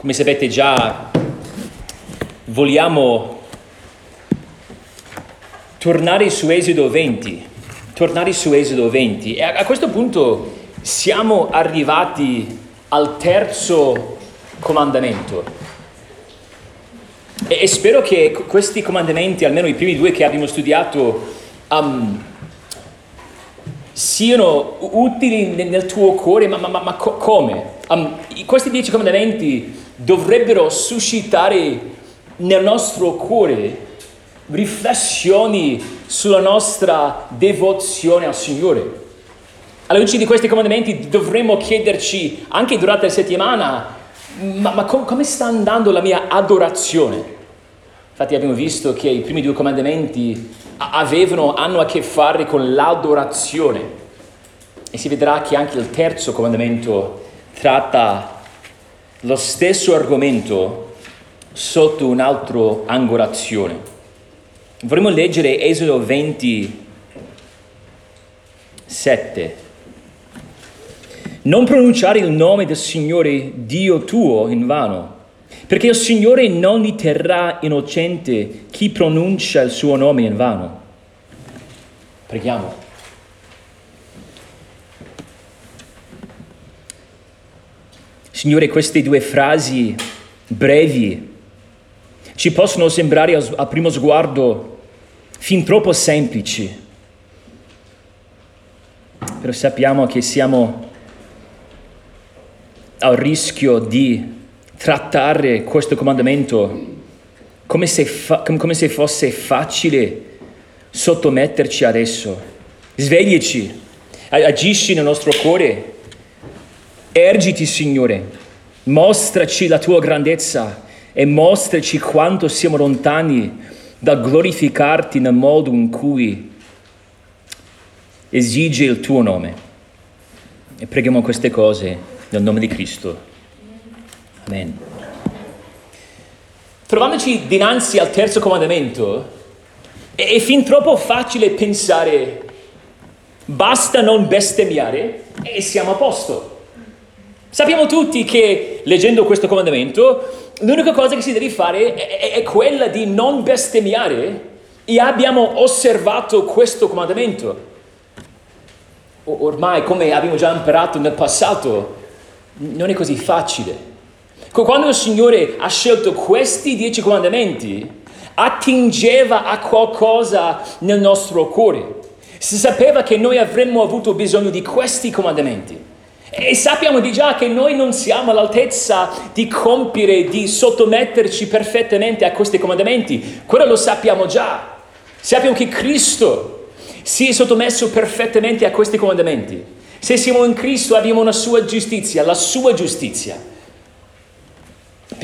Come sapete già, vogliamo tornare su Esodo 20. E a questo punto siamo arrivati al terzo comandamento. E spero che questi comandamenti, almeno i primi due che abbiamo studiato, siano utili nel tuo cuore, ma come? Questi 10 comandamenti dovrebbero suscitare nel nostro cuore riflessioni sulla nostra devozione al Signore. Alla luce di questi comandamenti dovremmo chiederci anche durante la settimana, ma come sta andando la mia adorazione? Infatti abbiamo visto che i primi due comandamenti hanno a che fare con l'adorazione, e si vedrà che anche il terzo comandamento tratta lo stesso argomento sotto un altro angolazione. Vorremmo leggere Esodo 27. Non pronunciare il nome del Signore Dio tuo in vano, perché il Signore non li terrà innocente chi pronuncia il suo nome in vano. Preghiamo. Signore, queste due frasi brevi ci possono sembrare a primo sguardo fin troppo semplici, però sappiamo che siamo al rischio di trattare questo comandamento come se fosse facile sottometterci ad esso. Svegliaci, agisci nel nostro cuore, ergiti Signore, mostraci la tua grandezza e mostraci quanto siamo lontani dal glorificarti nel modo in cui esige il tuo nome. E preghiamo queste cose nel nome di Cristo. Amen. Trovandoci dinanzi al terzo comandamento, è fin troppo facile pensare basta non bestemmiare e siamo a posto. Sappiamo tutti che, leggendo questo comandamento, l'unica cosa che si deve fare è quella di non bestemmiare, e abbiamo osservato questo comandamento. Ormai, come abbiamo già imparato nel passato, non è così facile. Quando il Signore ha scelto questi 10 comandamenti, attingeva a qualcosa nel nostro cuore. Si sapeva che noi avremmo avuto bisogno di questi comandamenti. E sappiamo di già che noi non siamo all'altezza di compiere, di sottometterci perfettamente a questi comandamenti. Quello lo sappiamo già. Sappiamo che Cristo si è sottomesso perfettamente a questi comandamenti. Se siamo in Cristo abbiamo una sua giustizia, la sua giustizia.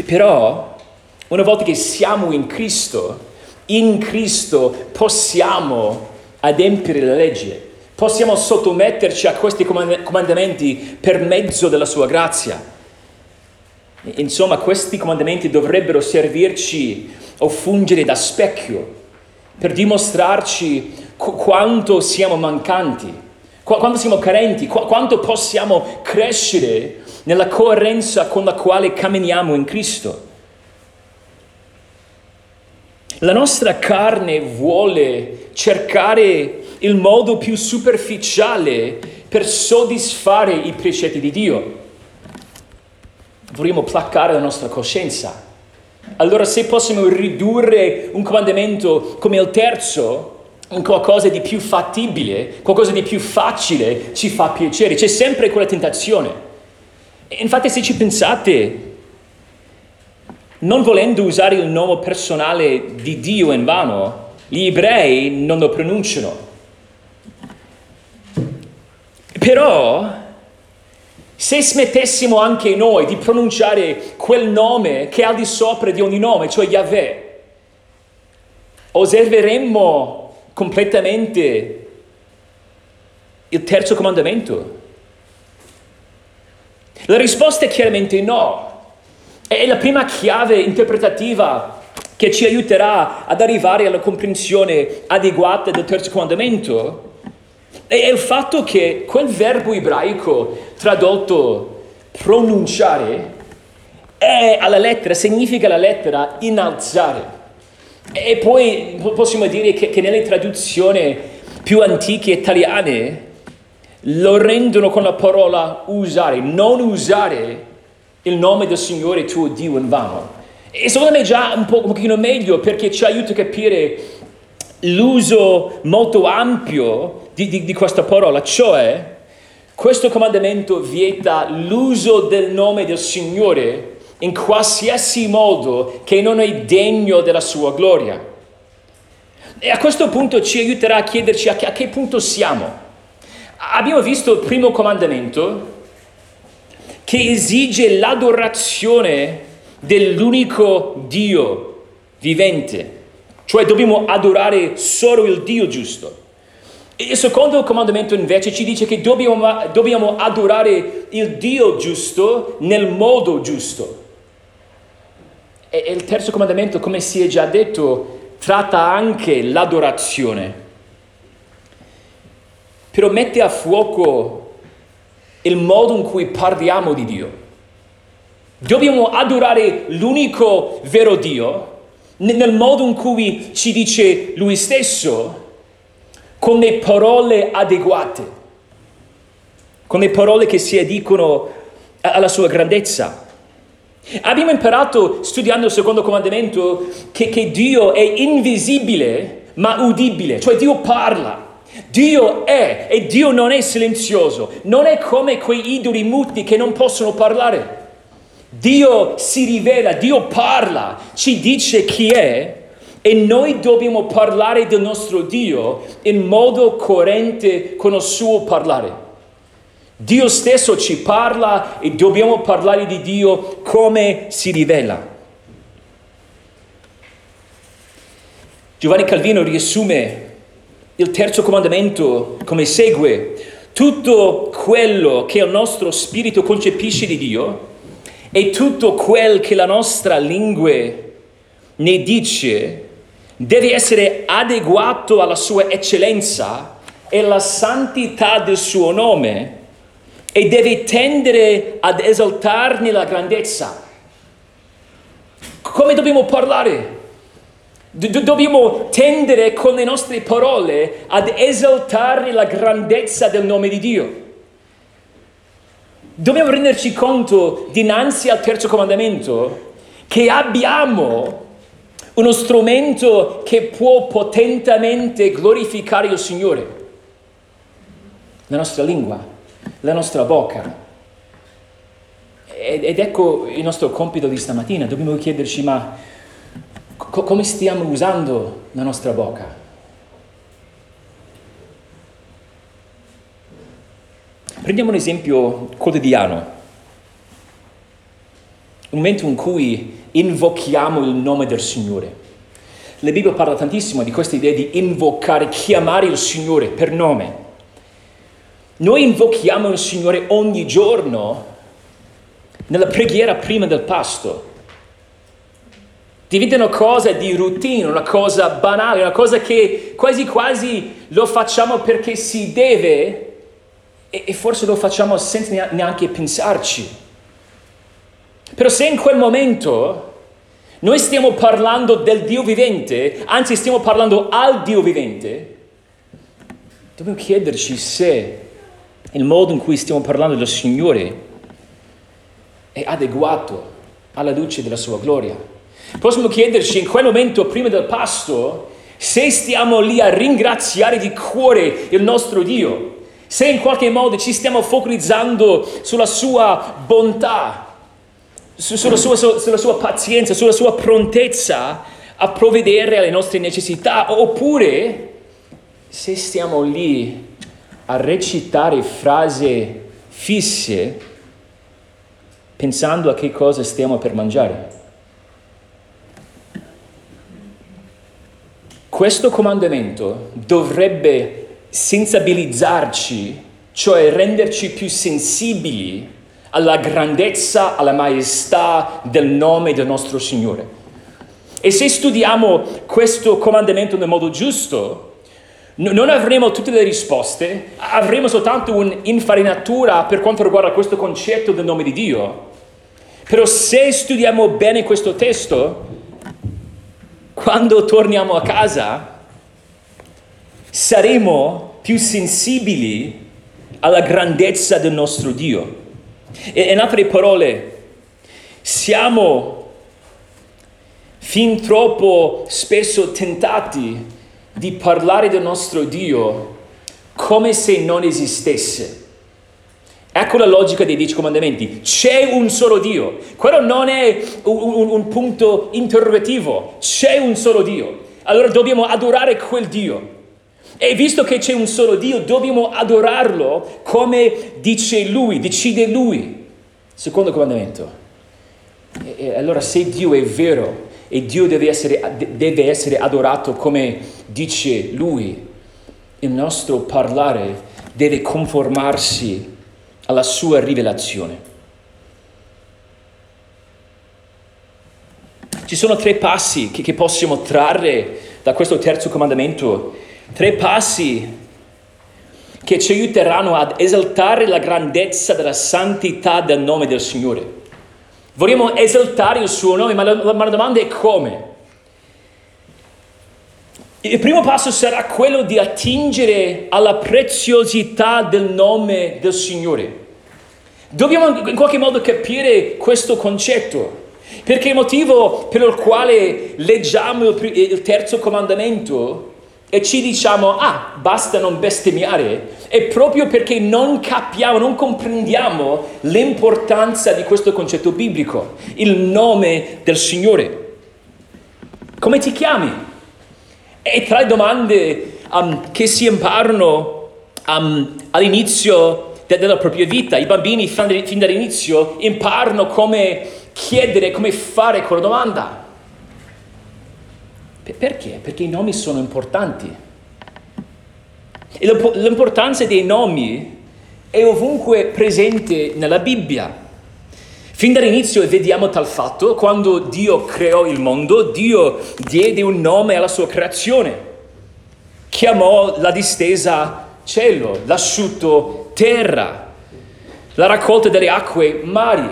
Però, una volta che siamo in Cristo possiamo adempiere la legge. Possiamo sottometterci a questi comandamenti per mezzo della sua grazia. Insomma, questi comandamenti dovrebbero servirci o fungere da specchio per dimostrarci quanto siamo mancanti, quanto siamo carenti, quanto possiamo crescere nella coerenza con la quale camminiamo in Cristo. La nostra carne vuole cercare il modo più superficiale per soddisfare i precetti di Dio. Vorremmo placare la nostra coscienza. Allora, se possiamo ridurre un comandamento come il terzo in qualcosa di più fattibile, qualcosa di più facile, ci fa piacere. C'è sempre quella tentazione. E infatti, se ci pensate, non volendo usare il nome personale di Dio in vano, gli ebrei non lo pronunciano. Però, se smettessimo anche noi di pronunciare quel nome che è al di sopra di ogni nome, cioè Yahweh, osserveremmo completamente il terzo comandamento. La risposta è chiaramente no. È la prima chiave interpretativa che ci aiuterà ad arrivare alla comprensione adeguata del terzo comandamento è il fatto che quel verbo ebraico tradotto pronunciare è alla lettera, significa la lettera innalzare. E poi possiamo dire che nelle traduzioni più antiche italiane lo rendono con la parola usare, non usare il nome del Signore tuo Dio in vano. E secondo me è già un pochino meglio, perché ci aiuta a capire l'uso molto ampio di questa parola, cioè questo comandamento vieta l'uso del nome del Signore in qualsiasi modo che non è degno della sua gloria. E a questo punto ci aiuterà a chiederci a che punto siamo. Abbiamo visto il primo comandamento che esige l'adorazione dell'unico Dio vivente, cioè dobbiamo adorare solo il Dio giusto. Il secondo comandamento invece ci dice che dobbiamo adorare il Dio giusto nel modo giusto. E il terzo comandamento, come si è già detto, tratta anche l'adorazione. Però mette a fuoco il modo in cui parliamo di Dio. Dobbiamo adorare l'unico vero Dio nel modo in cui ci dice Lui stesso, con le parole adeguate, con le parole che si addicono alla sua grandezza. Abbiamo imparato, studiando il secondo comandamento, che Dio è invisibile ma udibile, cioè Dio parla. Dio è, e Dio non è silenzioso, non è come quei idoli muti che non possono parlare. Dio si rivela, Dio parla, ci dice chi è, e noi dobbiamo parlare del nostro Dio in modo coerente con il suo parlare. Dio stesso ci parla e dobbiamo parlare di Dio come si rivela. Giovanni Calvino riassume il terzo comandamento come segue: tutto quello che il nostro spirito concepisce di Dio e tutto quel che la nostra lingua ne dice deve essere adeguato alla sua eccellenza e alla santità del suo nome e deve tendere ad esaltarne la grandezza. Come dobbiamo parlare? Dobbiamo tendere con le nostre parole ad esaltare la grandezza del nome di Dio. Dobbiamo renderci conto dinanzi al terzo comandamento che abbiamo uno strumento che può potentemente glorificare il Signore. La nostra lingua, la nostra bocca. Ed ecco il nostro compito di stamattina. Dobbiamo chiederci, ma come stiamo usando la nostra bocca? Prendiamo un esempio quotidiano, un momento in cui invochiamo il nome del Signore. La Bibbia parla tantissimo di questa idea di invocare, chiamare il Signore per nome. Noi invochiamo il Signore ogni giorno nella preghiera prima del pasto. Divide una cosa di routine, una cosa banale, una cosa che quasi quasi lo facciamo perché si deve, e forse lo facciamo senza neanche pensarci. Però se in quel momento noi stiamo parlando del Dio vivente, anzi stiamo parlando al Dio vivente, dobbiamo chiederci se il modo in cui stiamo parlando del Signore è adeguato alla luce della sua gloria. Possiamo chiederci in quel momento prima del pasto se stiamo lì a ringraziare di cuore il nostro Dio, se in qualche modo ci stiamo focalizzando sulla sua bontà, sulla sua pazienza, sulla sua prontezza a provvedere alle nostre necessità, oppure se stiamo lì a recitare frasi fisse pensando a che cosa stiamo per mangiare. Questo comandamento dovrebbe sensibilizzarci, cioè renderci più sensibili alla grandezza, alla maestà del nome del nostro Signore. E se studiamo questo comandamento nel modo giusto, non avremo tutte le risposte, avremo soltanto un'infarinatura per quanto riguarda questo concetto del nome di Dio. Però se studiamo bene questo testo, quando torniamo a casa saremo più sensibili alla grandezza del nostro Dio. E in altre parole, siamo fin troppo spesso tentati di parlare del nostro Dio come se non esistesse. Ecco la logica dei 10 comandamenti. C'è un solo Dio. Quello non è un punto interrogativo. C'è un solo Dio. Allora dobbiamo adorare quel Dio. E visto che c'è un solo Dio, dobbiamo adorarlo come dice Lui, decide Lui. Secondo comandamento. E allora se Dio è vero e Dio deve essere adorato come dice Lui, il nostro parlare deve conformarsi alla sua rivelazione. Ci sono 3 passi che possiamo trarre da questo terzo comandamento. 3 passi che ci aiuteranno ad esaltare la grandezza della santità del nome del Signore. Vorremmo esaltare il suo nome, ma la domanda è come? Il primo passo sarà quello di attingere alla preziosità del nome del Signore. Dobbiamo in qualche modo capire questo concetto, perché il motivo per il quale leggiamo il terzo comandamento e ci diciamo, basta non bestemmiare, è proprio perché non capiamo, non comprendiamo l'importanza di questo concetto biblico, il nome del Signore. Come ti chiami? E tra le domande che si imparano all'inizio della propria vita, i bambini fin dall'inizio imparano come chiedere, come fare quella domanda. Perché? Perché i nomi sono importanti. E l'importanza dei nomi è ovunque presente nella Bibbia. Fin dall'inizio vediamo tal fatto, quando Dio creò il mondo, Dio diede un nome alla sua creazione. Chiamò la distesa cielo, l'asciutto terra, la raccolta delle acque mari.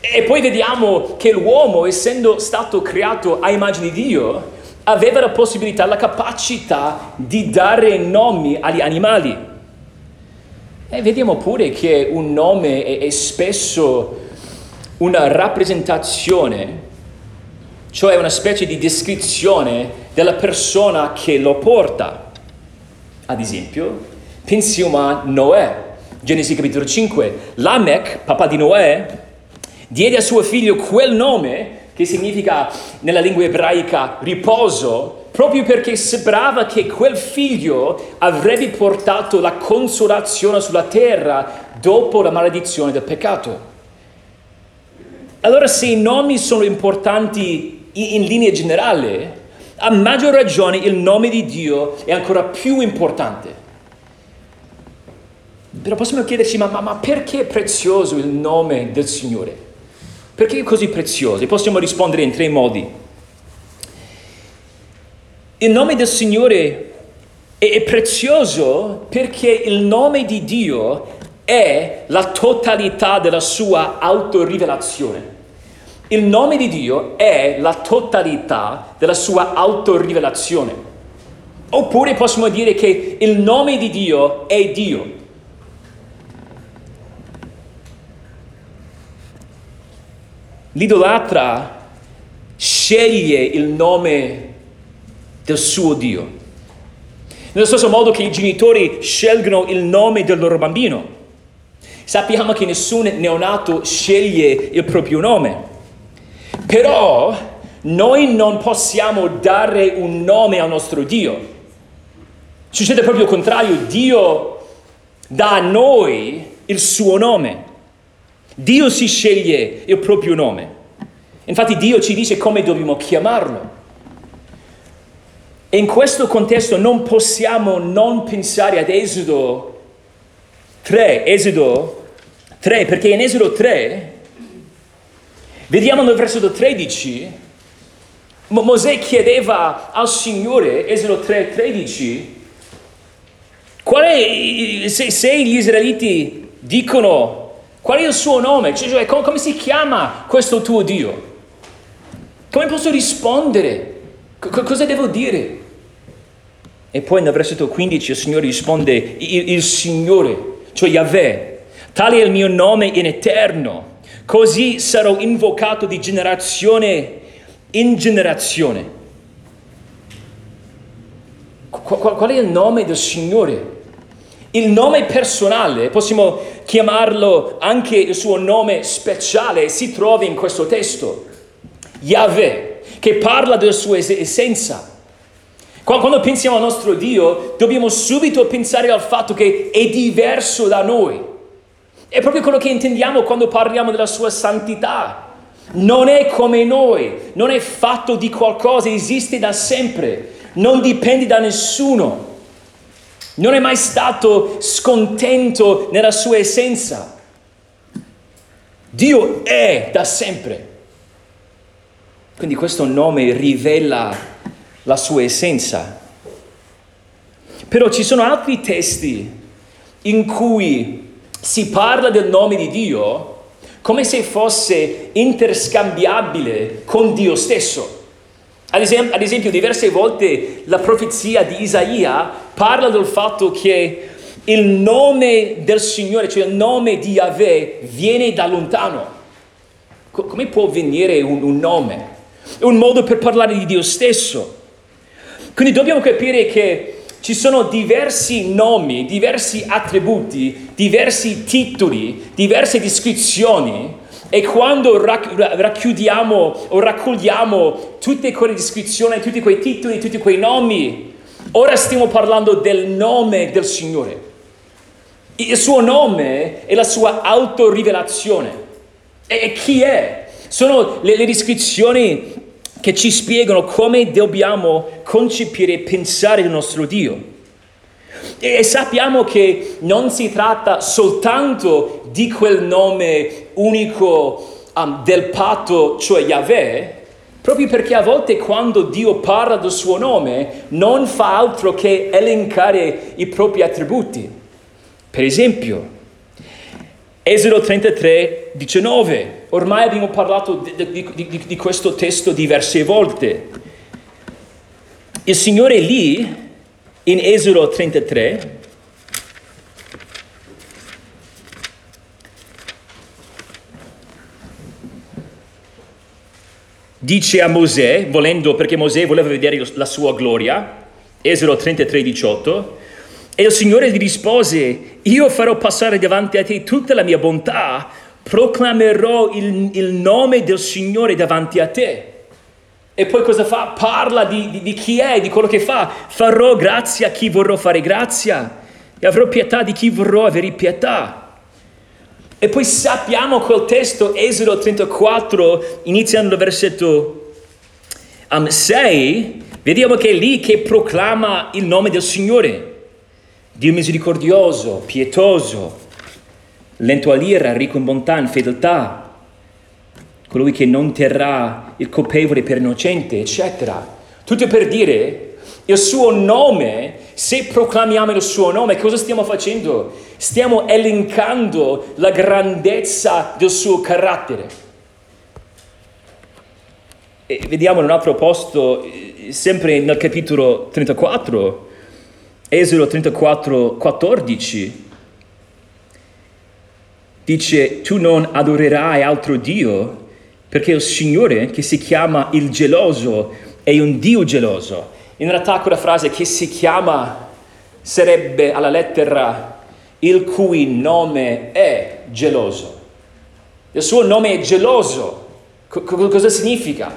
E poi vediamo che l'uomo, essendo stato creato a immagine di Dio, aveva la possibilità, la capacità di dare nomi agli animali. E vediamo pure che un nome è spesso una rappresentazione, cioè una specie di descrizione della persona che lo porta. Ad esempio, pensiamo a Noè, Genesi capitolo 5, Lamech, papà di Noè, diede a suo figlio quel nome che significa nella lingua ebraica riposo, proprio perché sembrava che quel figlio avrebbe portato la consolazione sulla terra dopo la maledizione del peccato. Allora se i nomi sono importanti in linea generale, a maggior ragione il nome di Dio è ancora più importante. Però possiamo chiederci, ma perché è prezioso il nome del Signore? Perché è così prezioso? E possiamo rispondere in 3 modi. Il nome del Signore è prezioso perché il nome di Dio è la totalità della sua autorivelazione. Il nome di Dio è la totalità della sua autorivelazione. Oppure possiamo dire che il nome di Dio è Dio. L'idolatra sceglie il nome del suo Dio. Nello stesso modo che i genitori scelgono il nome del loro bambino. Sappiamo che nessun neonato sceglie il proprio nome. Però noi non possiamo dare un nome al nostro Dio. Succede proprio il contrario. Dio dà a noi il suo nome. Dio si sceglie il proprio nome. Infatti Dio ci dice come dobbiamo chiamarlo. E in questo contesto non possiamo non pensare ad Esodo 3, perché in Esodo 3, vediamo nel versetto 13, Mosè chiedeva al Signore, Esodo 3:13, se gli israeliti dicono Qual è il suo nome? Cioè, come si chiama questo tuo Dio? Come posso rispondere? Cosa devo dire? E poi nel versetto 15 il Signore risponde, il Signore, cioè Yahweh, tale è il mio nome in eterno, così sarò invocato di generazione in generazione. Qual è il nome del Signore? Il nome personale, possiamo chiamarlo anche il suo nome speciale, si trova in questo testo. Yahweh, che parla della sua essenza. Quando pensiamo al nostro Dio, dobbiamo subito pensare al fatto che è diverso da noi. È proprio quello che intendiamo quando parliamo della sua santità. Non è come noi, non è fatto di qualcosa, esiste da sempre, non dipende da nessuno. Non è mai stato scontento nella sua essenza. Dio è da sempre. Quindi questo nome rivela la sua essenza. Però ci sono altri testi in cui si parla del nome di Dio come se fosse interscambiabile con Dio stesso. Ad esempio, diverse volte la profezia di Isaia parla del fatto che il nome del Signore, cioè il nome di Yahweh, viene da lontano. Come può venire un nome? È un modo per parlare di Dio stesso. Quindi dobbiamo capire che ci sono diversi nomi, diversi attributi, diversi titoli, diverse descrizioni, e quando racchiudiamo o raccogliamo tutte quelle descrizioni, tutti quei titoli, tutti quei nomi, ora stiamo parlando del nome del Signore. Il suo nome è la sua autorivelazione. E chi è? Sono le descrizioni che ci spiegano come dobbiamo concepire e pensare il nostro Dio. E sappiamo che non si tratta soltanto di quel nome unico del patto, cioè Yahweh, proprio perché a volte quando Dio parla del suo nome non fa altro che elencare i propri attributi. Per esempio, Esodo 33:19, ormai abbiamo parlato di questo testo diverse volte. Il Signore lì, in Esodo 33, dice a Mosè, perché Mosè voleva vedere la sua gloria, Esodo 33:18, e il Signore gli rispose: io farò passare davanti a te tutta la mia bontà, proclamerò il nome del Signore davanti a te. E poi cosa fa? Parla di chi è, di quello che fa. Farò grazia a chi vorrò fare grazia e avrò pietà di chi vorrò avere pietà. E poi sappiamo quel testo, Esodo 34, iniziando dal versetto 6, vediamo che è lì che proclama il nome del Signore. Dio misericordioso, pietoso, lento all'ira, ricco in bontà, in fedeltà, colui che non terrà il colpevole per innocente, eccetera. Tutto per dire, il suo nome, se proclamiamo il suo nome, cosa stiamo facendo? Stiamo elencando la grandezza del suo carattere. E vediamo in un altro posto, sempre nel capitolo 34, Esodo 34:14 dice: tu non adorerai altro Dio, perché il Signore, che si chiama il geloso, è un Dio geloso. In realtà quella frase che si chiama sarebbe alla lettera il cui nome è geloso. Il suo nome è geloso. Cosa significa?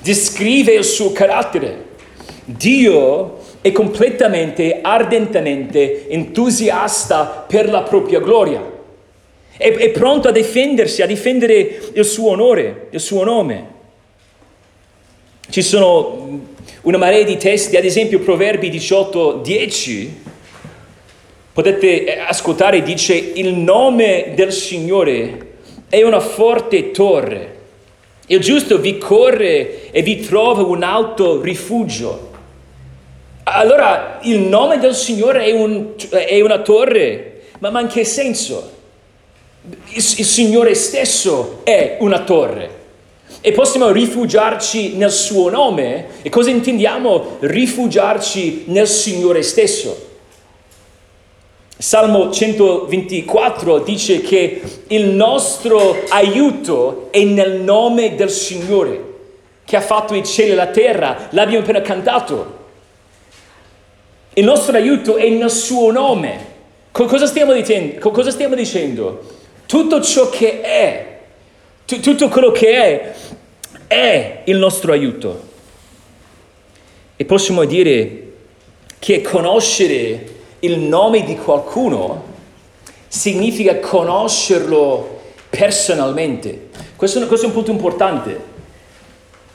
Descrive il suo carattere. Dio è completamente, ardentemente entusiasta per la propria gloria. È pronto a difendersi, a difendere il suo onore, il suo nome. Ci sono una marea di testi, ad esempio Proverbi 18:10. Potete ascoltare, dice: il nome del Signore è una forte torre. Il giusto vi corre e vi trova un alto rifugio. Allora, il nome del Signore è una torre, ma in che senso? Il Signore stesso è una torre e possiamo rifugiarci nel suo nome. E cosa intendiamo? Rifugiarci nel Signore stesso. Salmo 124 dice che il nostro aiuto è nel nome del Signore, che ha fatto i cieli e la terra. L'abbiamo appena cantato. Il nostro aiuto è nel suo nome. Cosa stiamo dicendo? Tutto ciò che è, tutto quello che è il nostro aiuto. E possiamo dire che conoscere il nome di qualcuno significa conoscerlo personalmente. Questo è un punto importante.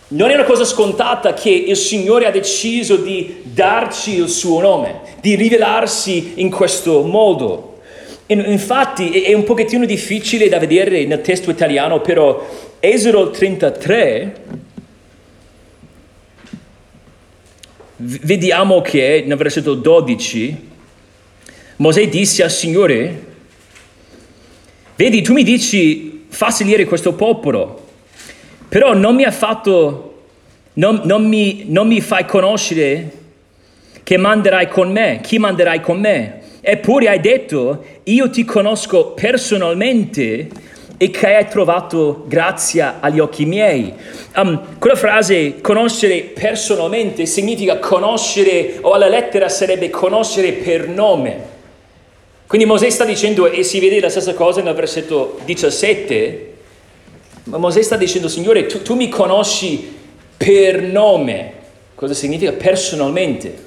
Non è una cosa scontata che il Signore ha deciso di darci il suo nome, di rivelarsi in questo modo. Infatti è un pochettino difficile da vedere nel testo italiano, però Esodo 33 vediamo che nel versetto 12 Mosè disse al Signore: vedi, tu mi dici fa salire questo popolo, però non mi fai conoscere che manderai con me, chi manderai con me. Eppure hai detto: io ti conosco personalmente e che hai trovato grazia agli occhi miei. Quella frase conoscere personalmente significa conoscere, o alla lettera sarebbe conoscere per nome. Quindi Mosè sta dicendo, e si vede la stessa cosa nel versetto 17, ma Mosè sta dicendo: Signore, tu mi conosci per nome. Cosa significa personalmente?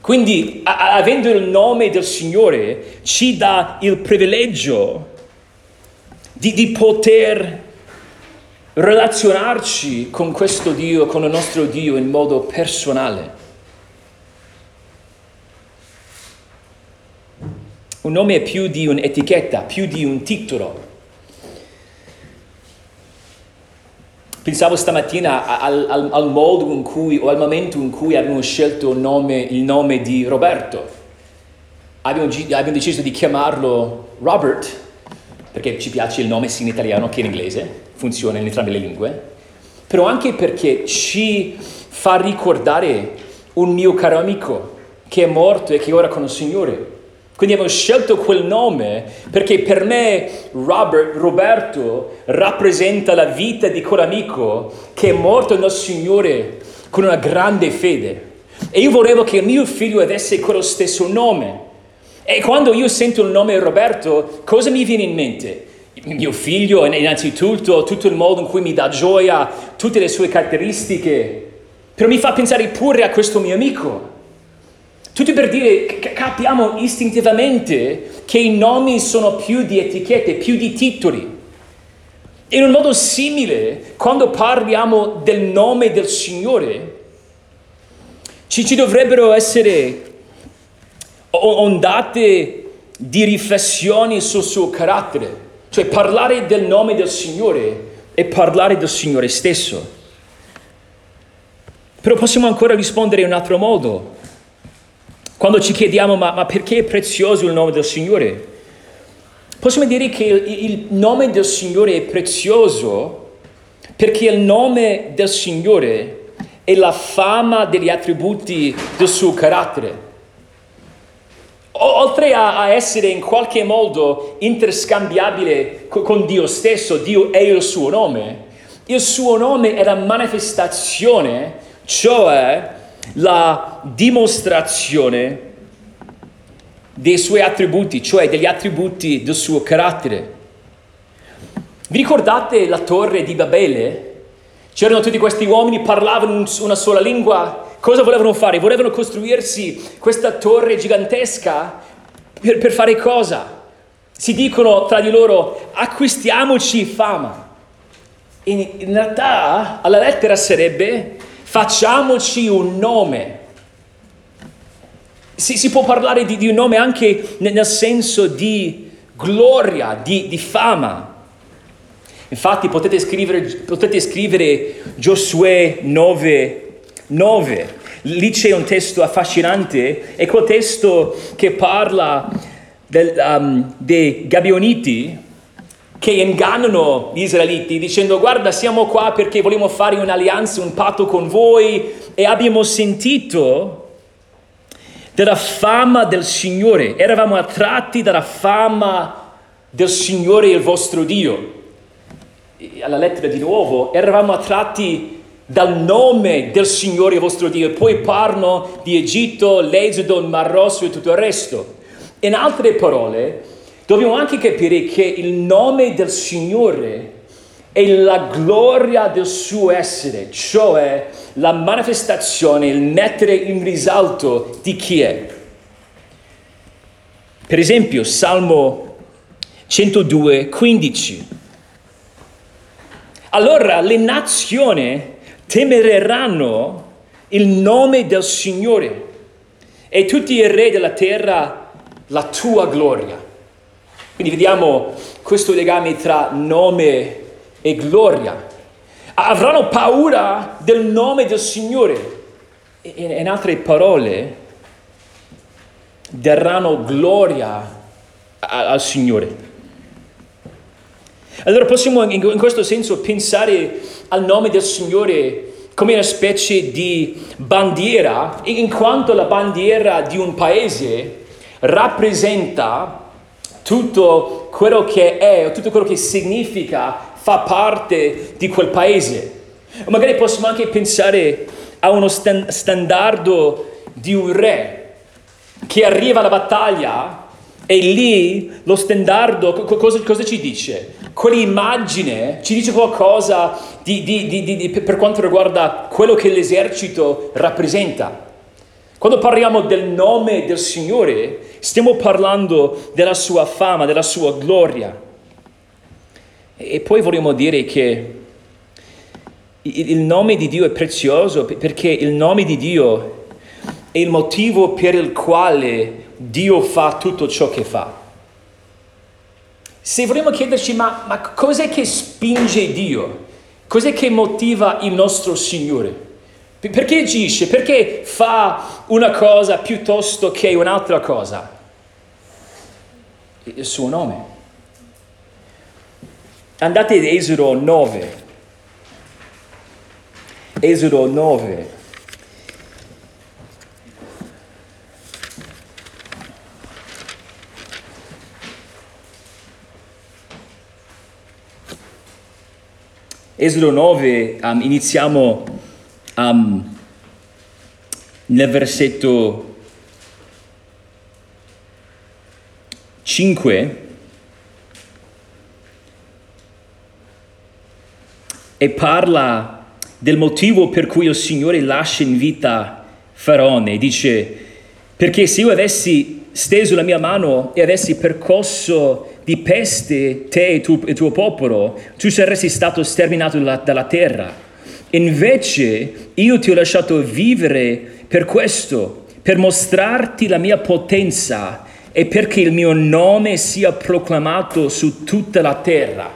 Quindi, avendo il nome del Signore, ci dà il privilegio di poter relazionarci con questo Dio, con il nostro Dio in modo personale. Un nome è più di un'etichetta, più di un titolo. Pensavo stamattina al modo in cui, o al momento in cui abbiamo scelto il nome di Roberto. Abbiamo deciso di chiamarlo Robert, perché ci piace il nome sia in italiano che in inglese, funziona in entrambe le lingue, però anche perché ci fa ricordare un mio caro amico che è morto e che ora è con il Signore. Quindi avevo scelto quel nome perché per me Roberto rappresenta la vita di quell'amico che è morto nel Signore con una grande fede. E io volevo che mio figlio avesse quello stesso nome. E quando io sento il nome Roberto, cosa mi viene in mente? Mio figlio, innanzitutto, tutto il modo in cui mi dà gioia, tutte le sue caratteristiche. Però mi fa pensare pure a questo mio amico. Tutto per dire che capiamo istintivamente che i nomi sono più di etichette, più di titoli. In un modo simile, quando parliamo del nome del Signore, ci dovrebbero essere ondate di riflessioni sul suo carattere. Cioè parlare del nome del Signore e parlare del Signore stesso. Però possiamo ancora rispondere in un altro modo. Quando ci chiediamo, ma perché è prezioso il nome del Signore? Possiamo dire che il nome del Signore è prezioso perché il nome del Signore è la fama degli attributi del suo carattere. Oltre a essere in qualche modo interscambiabile con Dio stesso, Dio è il suo nome è la manifestazione, cioè la dimostrazione dei suoi attributi, cioè degli attributi del suo carattere. Vi ricordate la torre di Babele? C'erano tutti questi uomini, parlavano una sola lingua. Cosa volevano fare? Volevano costruirsi questa torre gigantesca per fare cosa? Si dicono tra di loro: acquistiamoci fama. In realtà alla lettera sarebbe: facciamoci un nome. Si può parlare di un nome anche nel senso di gloria, di fama. Infatti potete scrivere Giosuè 9:9. Lì c'è un testo affascinante, è quel testo che parla dei Gabeoniti che ingannano gli israeliti dicendo: guarda, siamo qua perché vogliamo fare un'alleanza, un patto con voi, e abbiamo sentito della fama del Signore, eravamo attratti dalla fama del Signore il vostro Dio. Alla lettera di nuovo, eravamo attratti dal nome del Signore il vostro Dio. Poi parlo di Egitto, l'Esodo, il Mar Rosso e tutto il resto. In altre parole, dobbiamo anche capire che il nome del Signore è la gloria del suo essere, cioè la manifestazione, il mettere in risalto di chi è. Per esempio, Salmo 102:15. Allora le nazioni temeranno il nome del Signore e tutti i re della terra la tua gloria. Quindi vediamo questo legame tra nome e gloria. Avranno paura del nome del Signore. In altre parole, daranno gloria al Signore. Allora possiamo in questo senso pensare al nome del Signore come una specie di bandiera, in quanto la bandiera di un paese rappresenta tutto quello che è, tutto quello che significa, fa parte di quel paese. Magari possiamo anche pensare a uno standardo di un re che arriva alla battaglia, e lì lo standardo cosa ci dice? Quell'immagine ci dice qualcosa per quanto riguarda quello che l'esercito rappresenta. Quando parliamo del nome del Signore, stiamo parlando della sua fama, della sua gloria. E poi vogliamo dire che il nome di Dio è prezioso, perché il nome di Dio è il motivo per il quale Dio fa tutto ciò che fa. Se vogliamo chiederci, ma cos'è che spinge Dio? Cos'è che motiva il nostro Signore? Perché agisce? Perché fa una cosa piuttosto che un'altra cosa? Il suo nome. Andate ad Esodo 9. Esodo 9. Esodo 9, iniziamo nel versetto 5 e parla del motivo per cui il Signore lascia in vita Farone. Dice: perché se io avessi steso la mia mano e avessi percosso di peste te e il tuo popolo, tu saresti stato sterminato dalla terra. Invece io ti ho lasciato vivere per questo, per mostrarti la mia potenza e perché il mio nome sia proclamato su tutta la terra.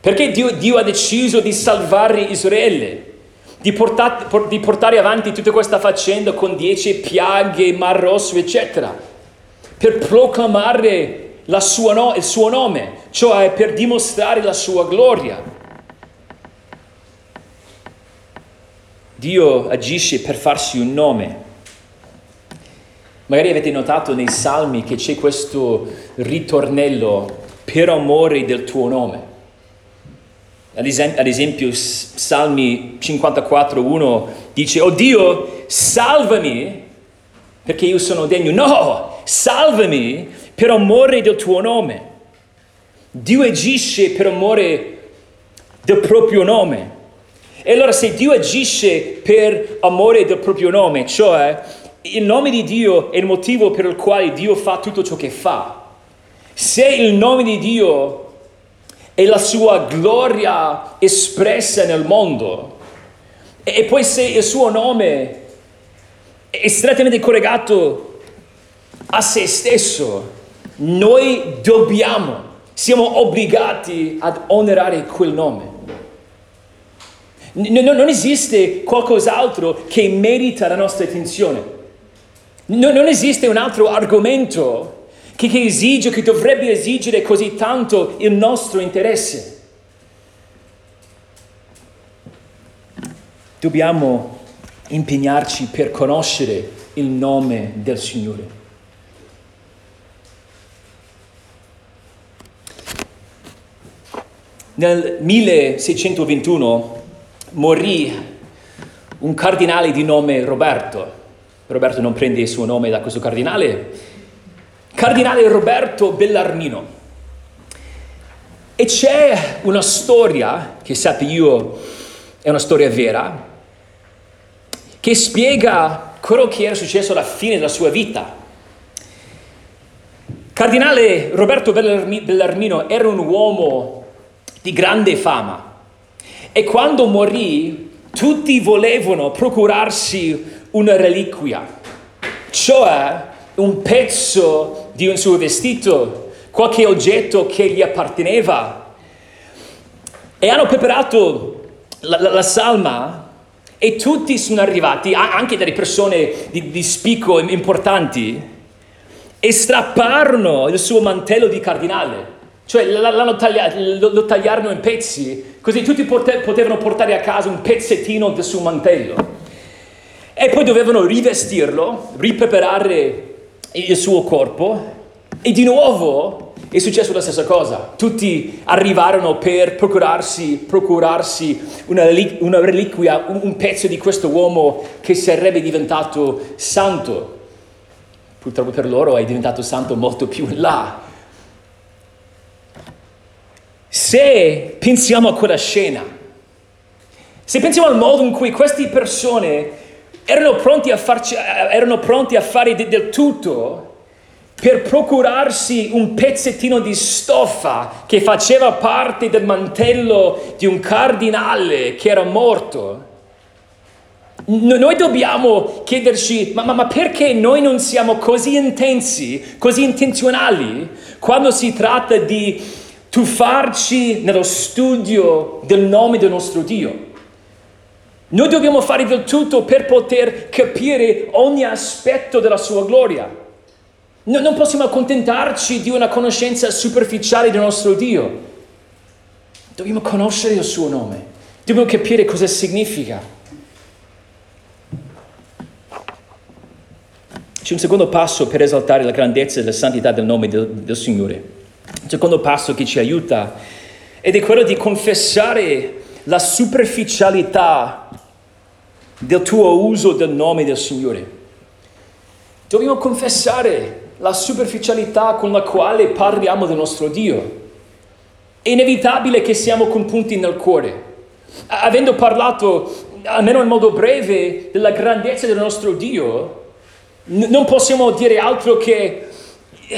Perché Dio ha deciso di salvare Israele, di portare avanti tutta questa faccenda con 10 piaghe, Mar Rosso, eccetera, per proclamare il suo nome, cioè per dimostrare la sua gloria. Dio agisce per farsi un nome. Magari avete notato nei Salmi che c'è questo ritornello: per amore del tuo nome. Ad esempio Salmi 54:1 dice: oh Dio, salvami perché io sono degno. No, salvami per amore del tuo nome. Dio agisce per amore del proprio nome. E allora, se Dio agisce per amore del proprio nome, cioè il nome di Dio è il motivo per il quale Dio fa tutto ciò che fa, se il nome di Dio è la sua gloria espressa nel mondo, e poi se il suo nome è strettamente collegato a se stesso, noi siamo obbligati ad onorare quel nome. Non esiste qualcos'altro che merita la nostra attenzione. Non esiste un altro argomento che dovrebbe esigere così tanto il nostro interesse. Dobbiamo impegnarci per conoscere il nome del Signore. Nel 1621 morì un cardinale di nome Roberto. Roberto non prende il suo nome da questo cardinale. Cardinale Roberto Bellarmino. E c'è una storia, che sapete io, è una storia vera, che spiega quello che era successo alla fine della sua vita. Cardinale Roberto Bellarmino era un uomo di grande fama e quando morì tutti volevano procurarsi una reliquia, cioè un pezzo di un suo vestito, qualche oggetto che gli apparteneva. E hanno preparato la salma e tutti sono arrivati, anche delle persone di spicco importanti, e strapparono il suo mantello di cardinale. Cioè lo tagliarono in pezzi, così tutti potevano portare a casa un pezzettino del suo mantello. E poi dovevano rivestirlo, ripreparare il suo corpo. E di nuovo è successo la stessa cosa. Tutti arrivarono per procurarsi una reliquia, un pezzo di questo uomo che sarebbe diventato santo. Purtroppo per loro è diventato santo molto più in là. Se pensiamo a quella scena, se pensiamo al modo in cui queste persone erano pronti a fare del tutto per procurarsi un pezzettino di stoffa che faceva parte del mantello di un cardinale che era morto, noi dobbiamo chiederci ma perché noi non siamo così intensi, così intenzionali quando si tratta di tuffarci nello studio del nome del nostro Dio. Noi dobbiamo fare del tutto per poter capire ogni aspetto della sua gloria. Noi non possiamo accontentarci di una conoscenza superficiale del nostro Dio. Dobbiamo conoscere il suo nome. Dobbiamo capire cosa significa. C'è un secondo passo per esaltare la grandezza e la santità del nome del Signore. Il secondo passo che ci aiuta ed è quello di confessare la superficialità del tuo uso del nome del Signore. Dobbiamo confessare la superficialità con la quale parliamo del nostro Dio. È inevitabile che siamo compunti nel cuore. Avendo parlato, almeno in modo breve, della grandezza del nostro Dio, non possiamo dire altro che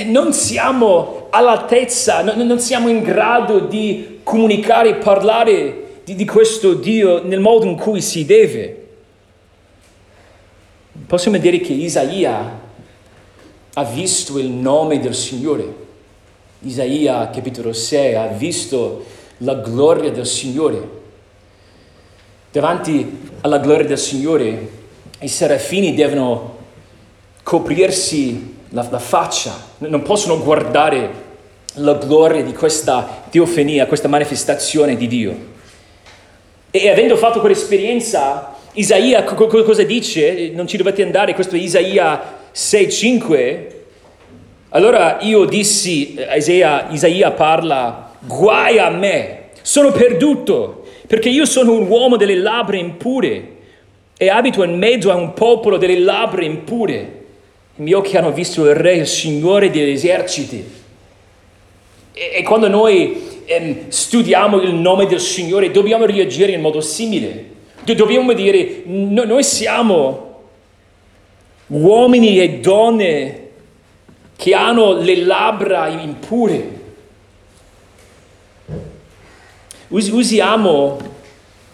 non siamo all'altezza, non siamo in grado di comunicare e parlare di questo Dio nel modo in cui si deve. Possiamo dire che Isaia ha visto il nome del Signore. Isaia, capitolo 6, ha visto la gloria del Signore. Davanti alla gloria del Signore, i serafini devono coprirsi la faccia, non possono guardare la gloria di questa teofania, questa manifestazione di Dio. E avendo fatto quell'esperienza, Isaia cosa dice? Non ci dovete andare, questo è Isaia 6,5. Allora io dissi, Isaia parla, guai a me, sono perduto, perché io sono un uomo delle labbra impure e abito in mezzo a un popolo delle labbra impure. I miei occhi hanno visto il Re, il Signore degli eserciti. E quando noi studiamo il nome del Signore, dobbiamo reagire in modo simile. Dobbiamo dire, noi siamo uomini e donne che hanno le labbra impure. Usiamo,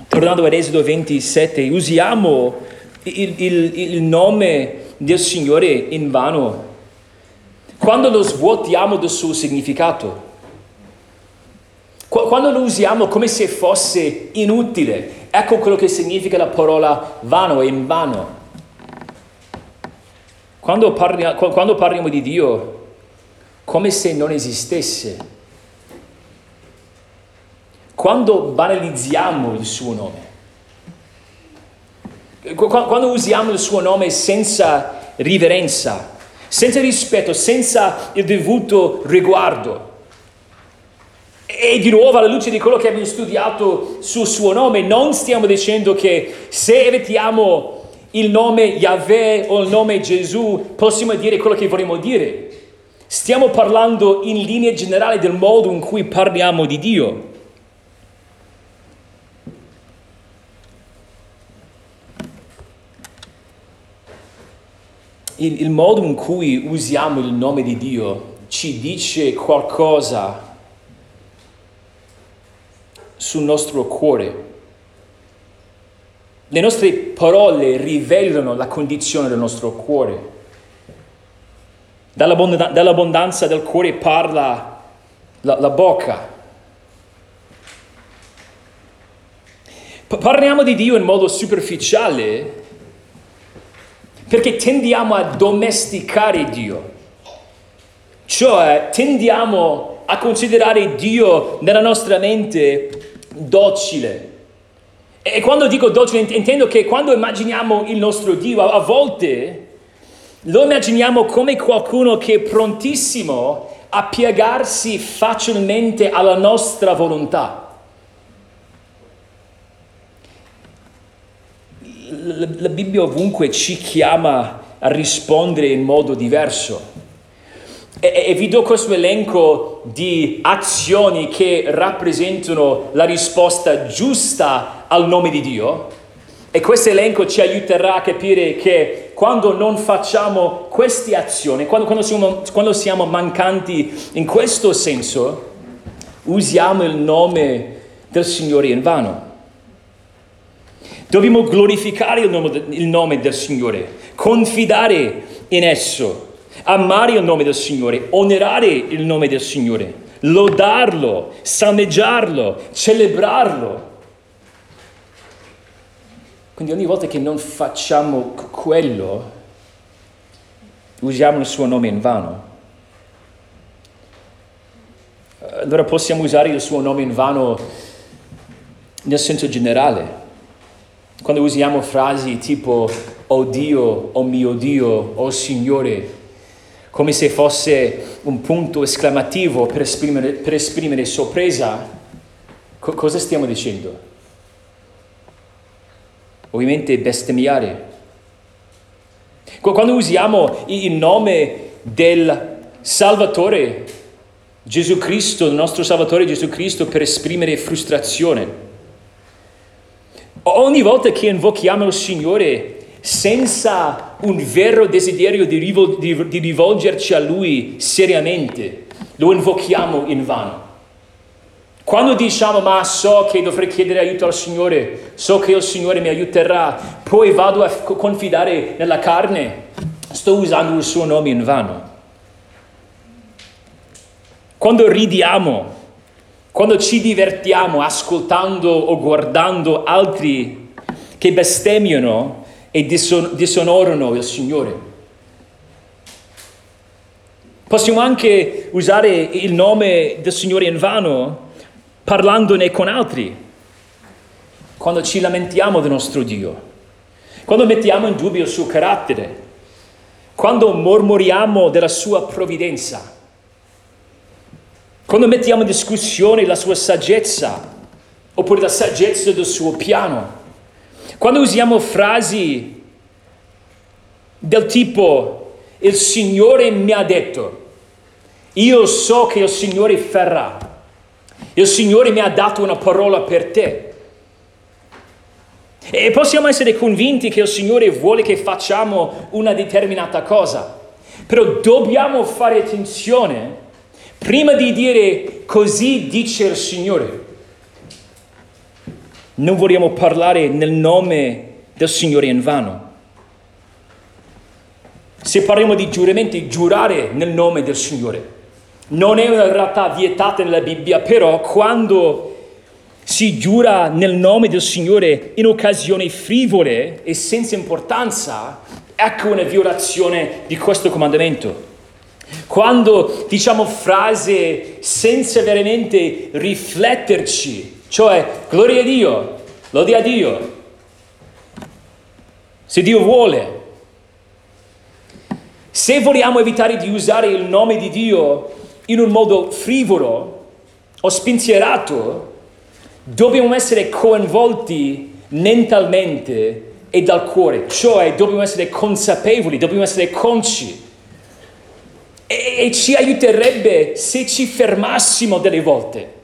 tornando ad Esodo 27, usiamo il nome del Signore in vano quando lo svuotiamo del suo significato, quando lo usiamo come se fosse inutile. Ecco quello che significa la parola vano e in vano. Quando parliamo di Dio come se non esistesse. Quando banalizziamo il suo nome, quando usiamo il suo nome senza riverenza, senza rispetto, senza il dovuto riguardo, e di nuovo alla luce di quello che abbiamo studiato sul suo nome, non stiamo dicendo che se evitiamo il nome Yahweh o il nome Gesù possiamo dire quello che vorremmo dire. Stiamo parlando in linea generale del modo in cui parliamo di Dio. Il modo in cui usiamo il nome di Dio ci dice qualcosa sul nostro cuore. Le nostre parole rivelano la condizione del nostro cuore. Dall'abbondanza del cuore parla la bocca. Parliamo di Dio in modo superficiale perché tendiamo a domesticare Dio, cioè tendiamo a considerare Dio nella nostra mente docile. E quando dico docile intendo che quando immaginiamo il nostro Dio, a volte lo immaginiamo come qualcuno che è prontissimo a piegarsi facilmente alla nostra volontà. La Bibbia ovunque ci chiama a rispondere in modo diverso. E vi do questo elenco di azioni che rappresentano la risposta giusta al nome di Dio. E questo elenco ci aiuterà a capire che quando non facciamo queste azioni, quando siamo mancanti in questo senso, usiamo il nome del Signore in vano. Dobbiamo glorificare il nome del Signore, confidare in esso, amare il nome del Signore, onorare il nome del Signore, lodarlo, sameggiarlo, celebrarlo. Quindi ogni volta che non facciamo quello, usiamo il suo nome in vano. Allora possiamo usare il suo nome in vano nel senso generale. Quando usiamo frasi tipo "oh Dio", "oh mio Dio", "oh Signore", come se fosse un punto esclamativo per esprimere sorpresa, cosa stiamo dicendo? Ovviamente bestemmiare. Quando usiamo il nome del Salvatore, Gesù Cristo, il nostro Salvatore Gesù Cristo, per esprimere frustrazione. Ogni volta che invochiamo il Signore senza un vero desiderio di rivolgerci a Lui seriamente, lo invochiamo in vano. Quando diciamo "ma so che dovrei chiedere aiuto al Signore, so che il Signore mi aiuterà", poi vado a confidare nella carne, sto usando il suo nome in vano. Quando ridiamo, quando ci divertiamo ascoltando o guardando altri che bestemmiano e disonorano il Signore. Possiamo anche usare il nome del Signore in vano parlandone con altri. Quando ci lamentiamo del nostro Dio, quando mettiamo in dubbio il suo carattere, quando mormoriamo della sua provvidenza, quando mettiamo in discussione la sua saggezza oppure la saggezza del suo piano, quando usiamo frasi del tipo "il Signore mi ha detto", "io so che il Signore farà", "il Signore mi ha dato una parola per te". E possiamo essere convinti che il Signore vuole che facciamo una determinata cosa, però dobbiamo fare attenzione prima di dire "così dice il Signore". Non vogliamo parlare nel nome del Signore in vano. Se parliamo di giuramenti, giurare nel nome del Signore non è una realtà vietata nella Bibbia, però quando si giura nel nome del Signore in occasioni frivole e senza importanza, ecco una violazione di questo comandamento. Quando diciamo frasi senza veramente rifletterci, cioè gloria a Dio, lodi a Dio, se Dio vuole. Se vogliamo evitare di usare il nome di Dio in un modo frivolo o spinzierato, dobbiamo essere coinvolti mentalmente e dal cuore, cioè dobbiamo essere consapevoli, dobbiamo essere consci. E ci aiuterebbe se ci fermassimo delle volte.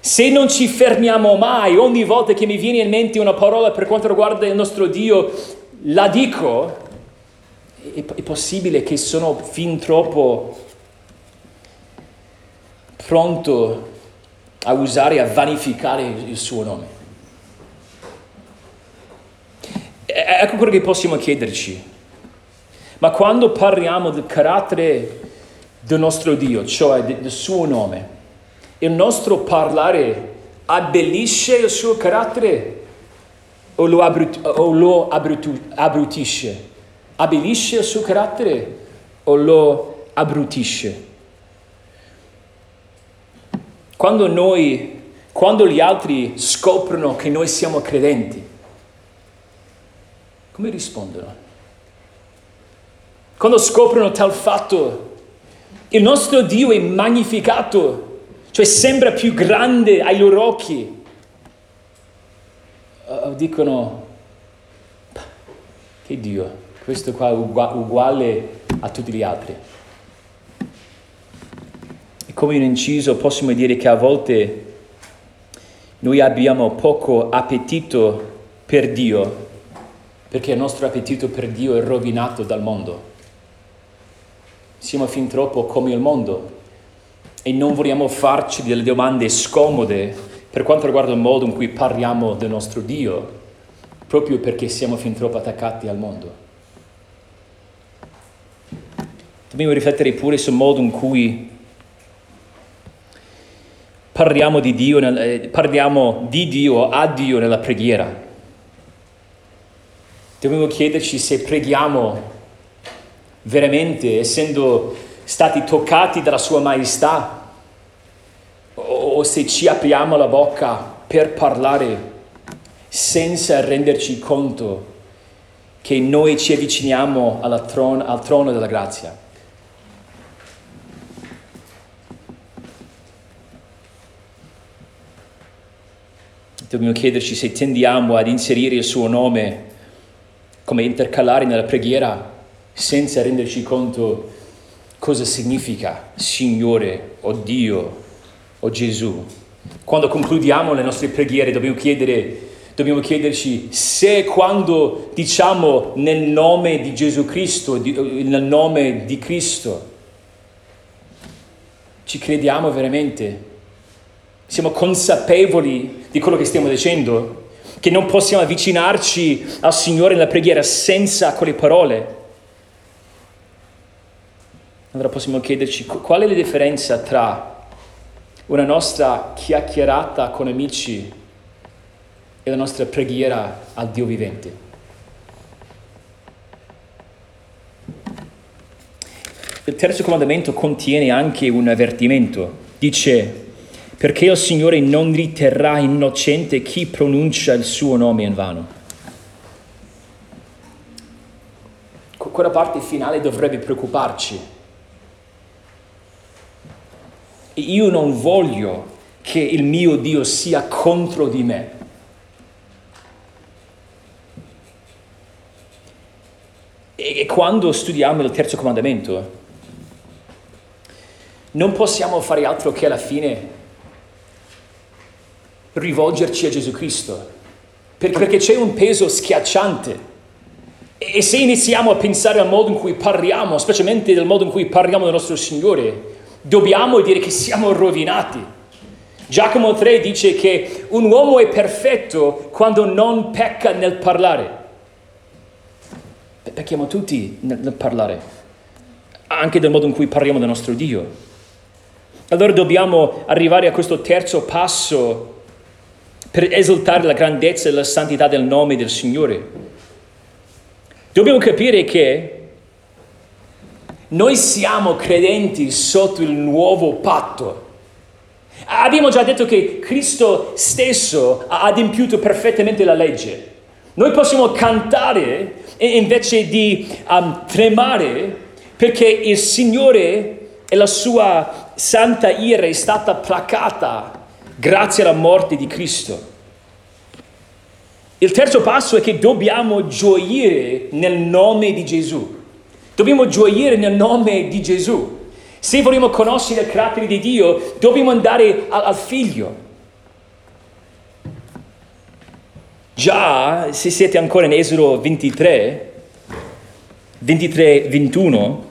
Se non ci fermiamo mai, ogni volta che mi viene in mente una parola per quanto riguarda il nostro Dio, la dico, è possibile che sono fin troppo pronto a usare, a vanificare il suo nome. Ecco quello che possiamo chiederci. Ma quando parliamo del carattere del nostro Dio, cioè del suo nome, il nostro parlare abbellisce il suo carattere o lo abbrutisce? Abbellisce il suo carattere o lo abbrutisce? Quando gli altri scoprono che noi siamo credenti, come rispondono? Quando scoprono tal fatto, il nostro Dio è magnificato, cioè sembra più grande ai loro occhi. Dicono, che Dio, questo qua è uguale a tutti gli altri. E come un inciso possiamo dire che a volte noi abbiamo poco appetito per Dio, perché il nostro appetito per Dio è rovinato dal mondo. Siamo fin troppo come il mondo e non vogliamo farci delle domande scomode per quanto riguarda il modo in cui parliamo del nostro Dio, proprio perché siamo fin troppo attaccati al mondo. Dobbiamo riflettere pure sul modo in cui parliamo di Dio, a Dio nella preghiera. Dobbiamo chiederci se preghiamo veramente, essendo stati toccati dalla sua maestà, o se ci apriamo la bocca per parlare senza renderci conto che noi ci avviciniamo al trono della grazia. Dobbiamo chiederci se tendiamo ad inserire il suo nome come intercalare nella preghiera senza renderci conto cosa significa Signore o Dio o Gesù. Quando concludiamo le nostre preghiere dobbiamo chiederci se quando diciamo nel nome di Gesù Cristo, nel nome di Cristo, ci crediamo veramente, siamo consapevoli di quello che stiamo dicendo, che non possiamo avvicinarci al Signore nella preghiera senza quelle parole. Allora possiamo chiederci qual è la differenza tra una nostra chiacchierata con amici e la nostra preghiera al Dio vivente. Il terzo comandamento contiene anche un avvertimento. Dice: perché il Signore non riterrà innocente chi pronuncia il suo nome in vano. Quella parte finale dovrebbe preoccuparci. Io non voglio che il mio Dio sia contro di me. E quando studiamo il terzo comandamento, non possiamo fare altro che alla fine rivolgerci a Gesù Cristo, perché c'è un peso schiacciante. E se iniziamo a pensare al modo in cui parliamo, specialmente del modo in cui parliamo del nostro Signore, dobbiamo dire che siamo rovinati. Giacomo 3 dice che un uomo è perfetto quando non pecca nel parlare. Pecchiamo tutti nel parlare, anche del modo in cui parliamo del nostro Dio. Allora dobbiamo arrivare a questo terzo passo per esaltare la grandezza e la santità del nome del Signore. Dobbiamo capire che Noi siamo credenti sotto il nuovo patto. Abbiamo già detto che Cristo stesso ha adempiuto perfettamente la legge. Noi possiamo cantare invece di tremare, perché il Signore e la sua santa ira è stata placata grazie alla morte di Cristo. Il terzo passo è che dobbiamo gioire nel nome di Gesù. Dobbiamo gioire nel nome di Gesù. Se vogliamo conoscere il carattere di Dio, dobbiamo andare al Figlio. Già, se siete ancora in Esodo 23, 21,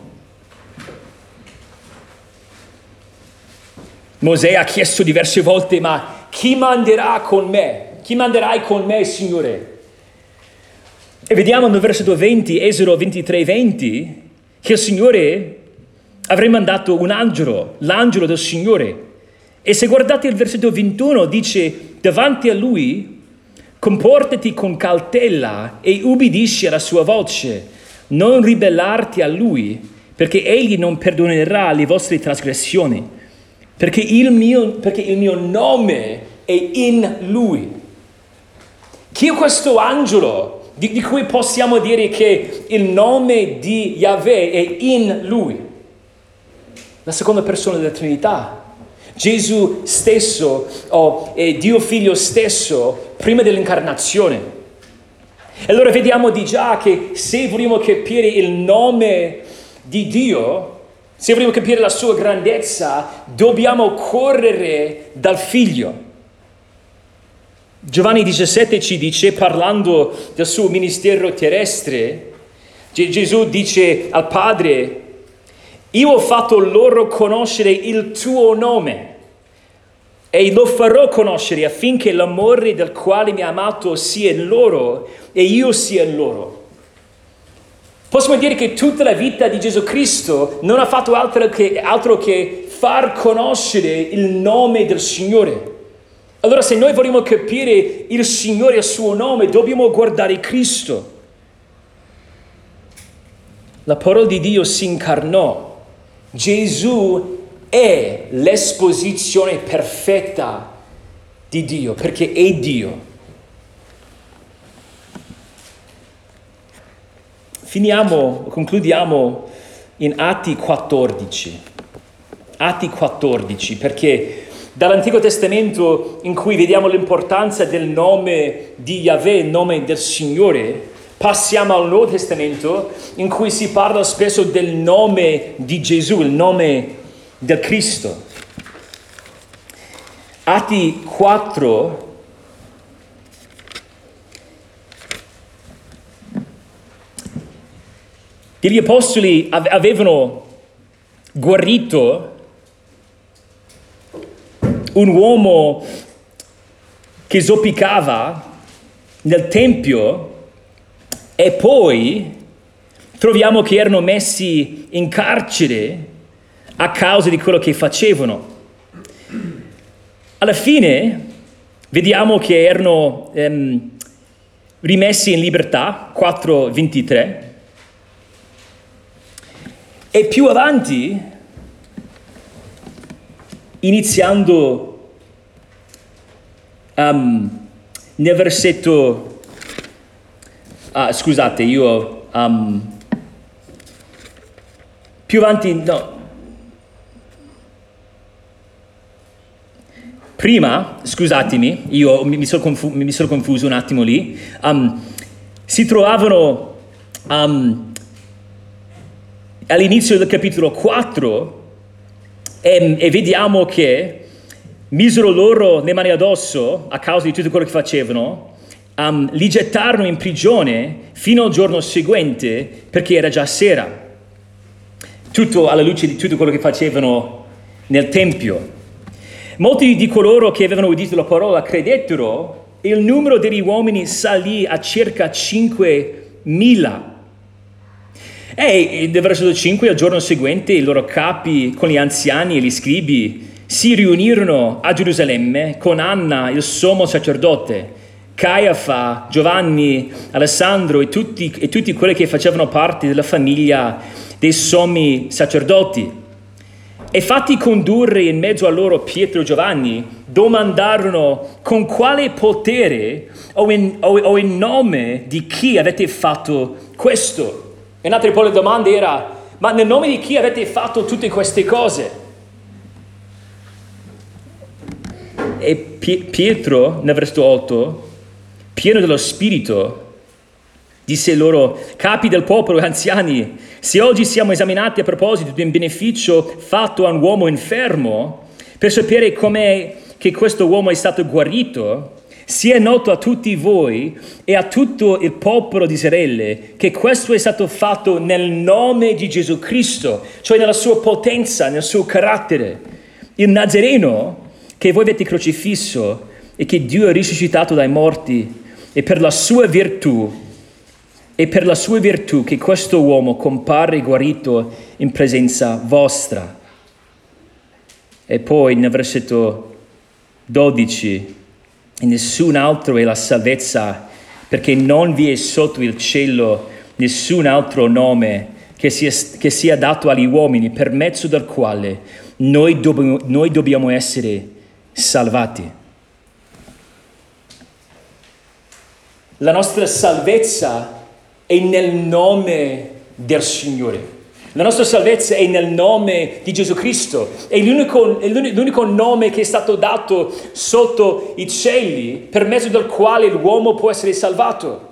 Mosè ha chiesto diverse volte, ma chi manderà con me? Chi manderai con me, Signore? E vediamo nel versetto 20, Esodo 23, 20, che il Signore avrebbe mandato un angelo, l'angelo del Signore. E se guardate il versetto 21, dice, davanti a lui, comportati con cautela e ubbidisci alla sua voce, non ribellarti a lui, perché egli non perdonerà le vostre trasgressioni, perché il mio nome è in lui. Chi è questo angelo di cui possiamo dire che il nome di Yahweh è in Lui? La seconda persona della Trinità. Gesù stesso, Dio Figlio stesso, prima dell'incarnazione. E allora vediamo di già che se vogliamo capire il nome di Dio, se vogliamo capire la sua grandezza, dobbiamo correre dal Figlio. Giovanni 17 ci dice, parlando del suo ministero terrestre, Gesù dice al Padre, io ho fatto loro conoscere il tuo nome e lo farò conoscere affinché l'amore del quale mi ha amato sia in loro e io sia in loro. Possiamo dire che tutta la vita di Gesù Cristo non ha fatto altro che far conoscere il nome del Signore. Allora se noi vogliamo capire il Signore e il suo nome, dobbiamo guardare Cristo. La parola di Dio si incarnò. Gesù è l'esposizione perfetta di Dio, perché è Dio. Concludiamo in Atti 14, perché dall'Antico Testamento, in cui vediamo l'importanza del nome di Yahweh, il nome del Signore, passiamo al Nuovo Testamento, in cui si parla spesso del nome di Gesù, il nome del Cristo. Atti 4, gli apostoli avevano guarito un uomo che zoppicava nel tempio, e poi troviamo che erano messi in carcere a causa di quello che facevano. Alla fine vediamo che erano rimessi in libertà, 4:23, e più avanti, iniziando nel versetto, mi sono confuso un attimo lì, si trovavano all'inizio del capitolo 4, e vediamo che misero loro le mani addosso a causa di tutto quello che facevano, li gettarono in prigione fino al giorno seguente, perché era già sera. Tutto alla luce di tutto quello che facevano nel Tempio. Molti di coloro che avevano udito la parola credettero, e il numero degli uomini salì a circa 5.000. E nel versetto 5, al giorno seguente, i loro capi con gli anziani e gli scribi si riunirono a Gerusalemme con Anna, il sommo sacerdote, Caiafa, Giovanni, Alessandro e tutti quelli che facevano parte della famiglia dei sommi sacerdoti. E fatti condurre in mezzo a loro Pietro e Giovanni, domandarono con quale potere o in nome di chi avete fatto questo. In altre parole, la domanda era: ma nel nome di chi avete fatto tutte queste cose? E Pietro, nel versetto 8, pieno dello Spirito, disse loro: capi del popolo, anziani, se oggi siamo esaminati a proposito di un beneficio fatto a un uomo infermo, per sapere com'è che questo uomo è stato guarito, sia noto a tutti voi e a tutto il popolo di Israele che questo è stato fatto nel nome di Gesù Cristo, cioè nella sua potenza, nel suo carattere, il Nazareno che voi avete crocifisso e che Dio ha risuscitato dai morti, e per la sua virtù che questo uomo compare guarito in presenza vostra. E poi nel versetto 12, nessun altro è la salvezza, perché non vi è sotto il cielo nessun altro nome che sia dato agli uomini per mezzo del quale noi dobbiamo essere salvati. La nostra salvezza è nel nome del Signore. La nostra salvezza è nel nome di Gesù Cristo. È l'unico nome che è stato dato sotto i cieli per mezzo del quale l'uomo può essere salvato.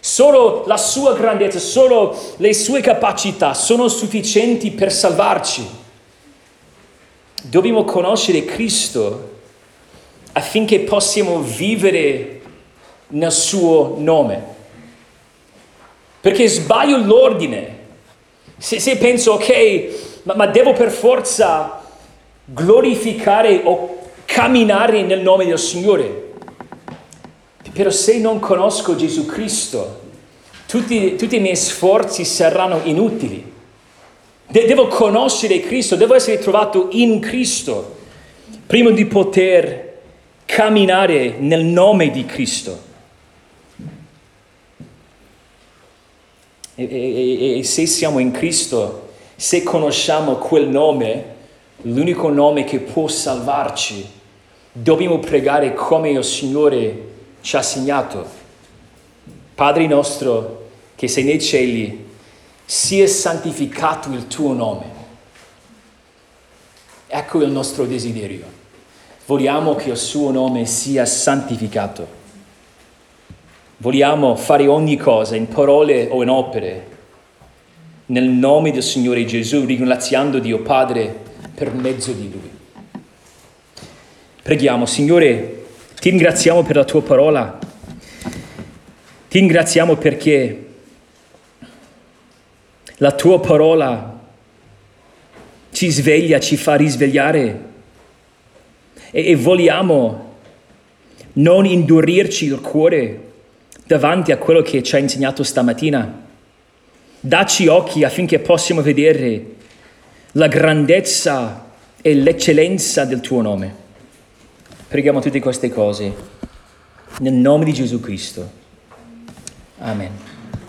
Solo la sua grandezza, solo le sue capacità sono sufficienti per salvarci. Dobbiamo conoscere Cristo affinché possiamo vivere nel suo nome. Perché sbaglio l'ordine. Se penso, ok, ma devo per forza glorificare o camminare nel nome del Signore. Però se non conosco Gesù Cristo, tutti i miei sforzi saranno inutili. Devo conoscere Cristo, devo essere trovato in Cristo, prima di poter camminare nel nome di Cristo. E se siamo in Cristo, se conosciamo quel nome, l'unico nome che può salvarci, dobbiamo pregare come il Signore ci ha insegnato. Padre nostro che sei nei cieli, sia santificato il tuo nome. Ecco il nostro desiderio. Vogliamo che il suo nome sia santificato. Vogliamo fare ogni cosa, in parole o in opere, nel nome del Signore Gesù, ringraziando Dio Padre per mezzo di Lui. Preghiamo. Signore, ti ringraziamo per la tua parola. Ti ringraziamo perché la tua parola ci sveglia, ci fa risvegliare e vogliamo non indurirci il cuore davanti a quello che ci ha insegnato stamattina. Dacci occhi affinché possiamo vedere la grandezza e l'eccellenza del tuo nome. Preghiamo tutte queste cose nel nome di Gesù Cristo. Amen.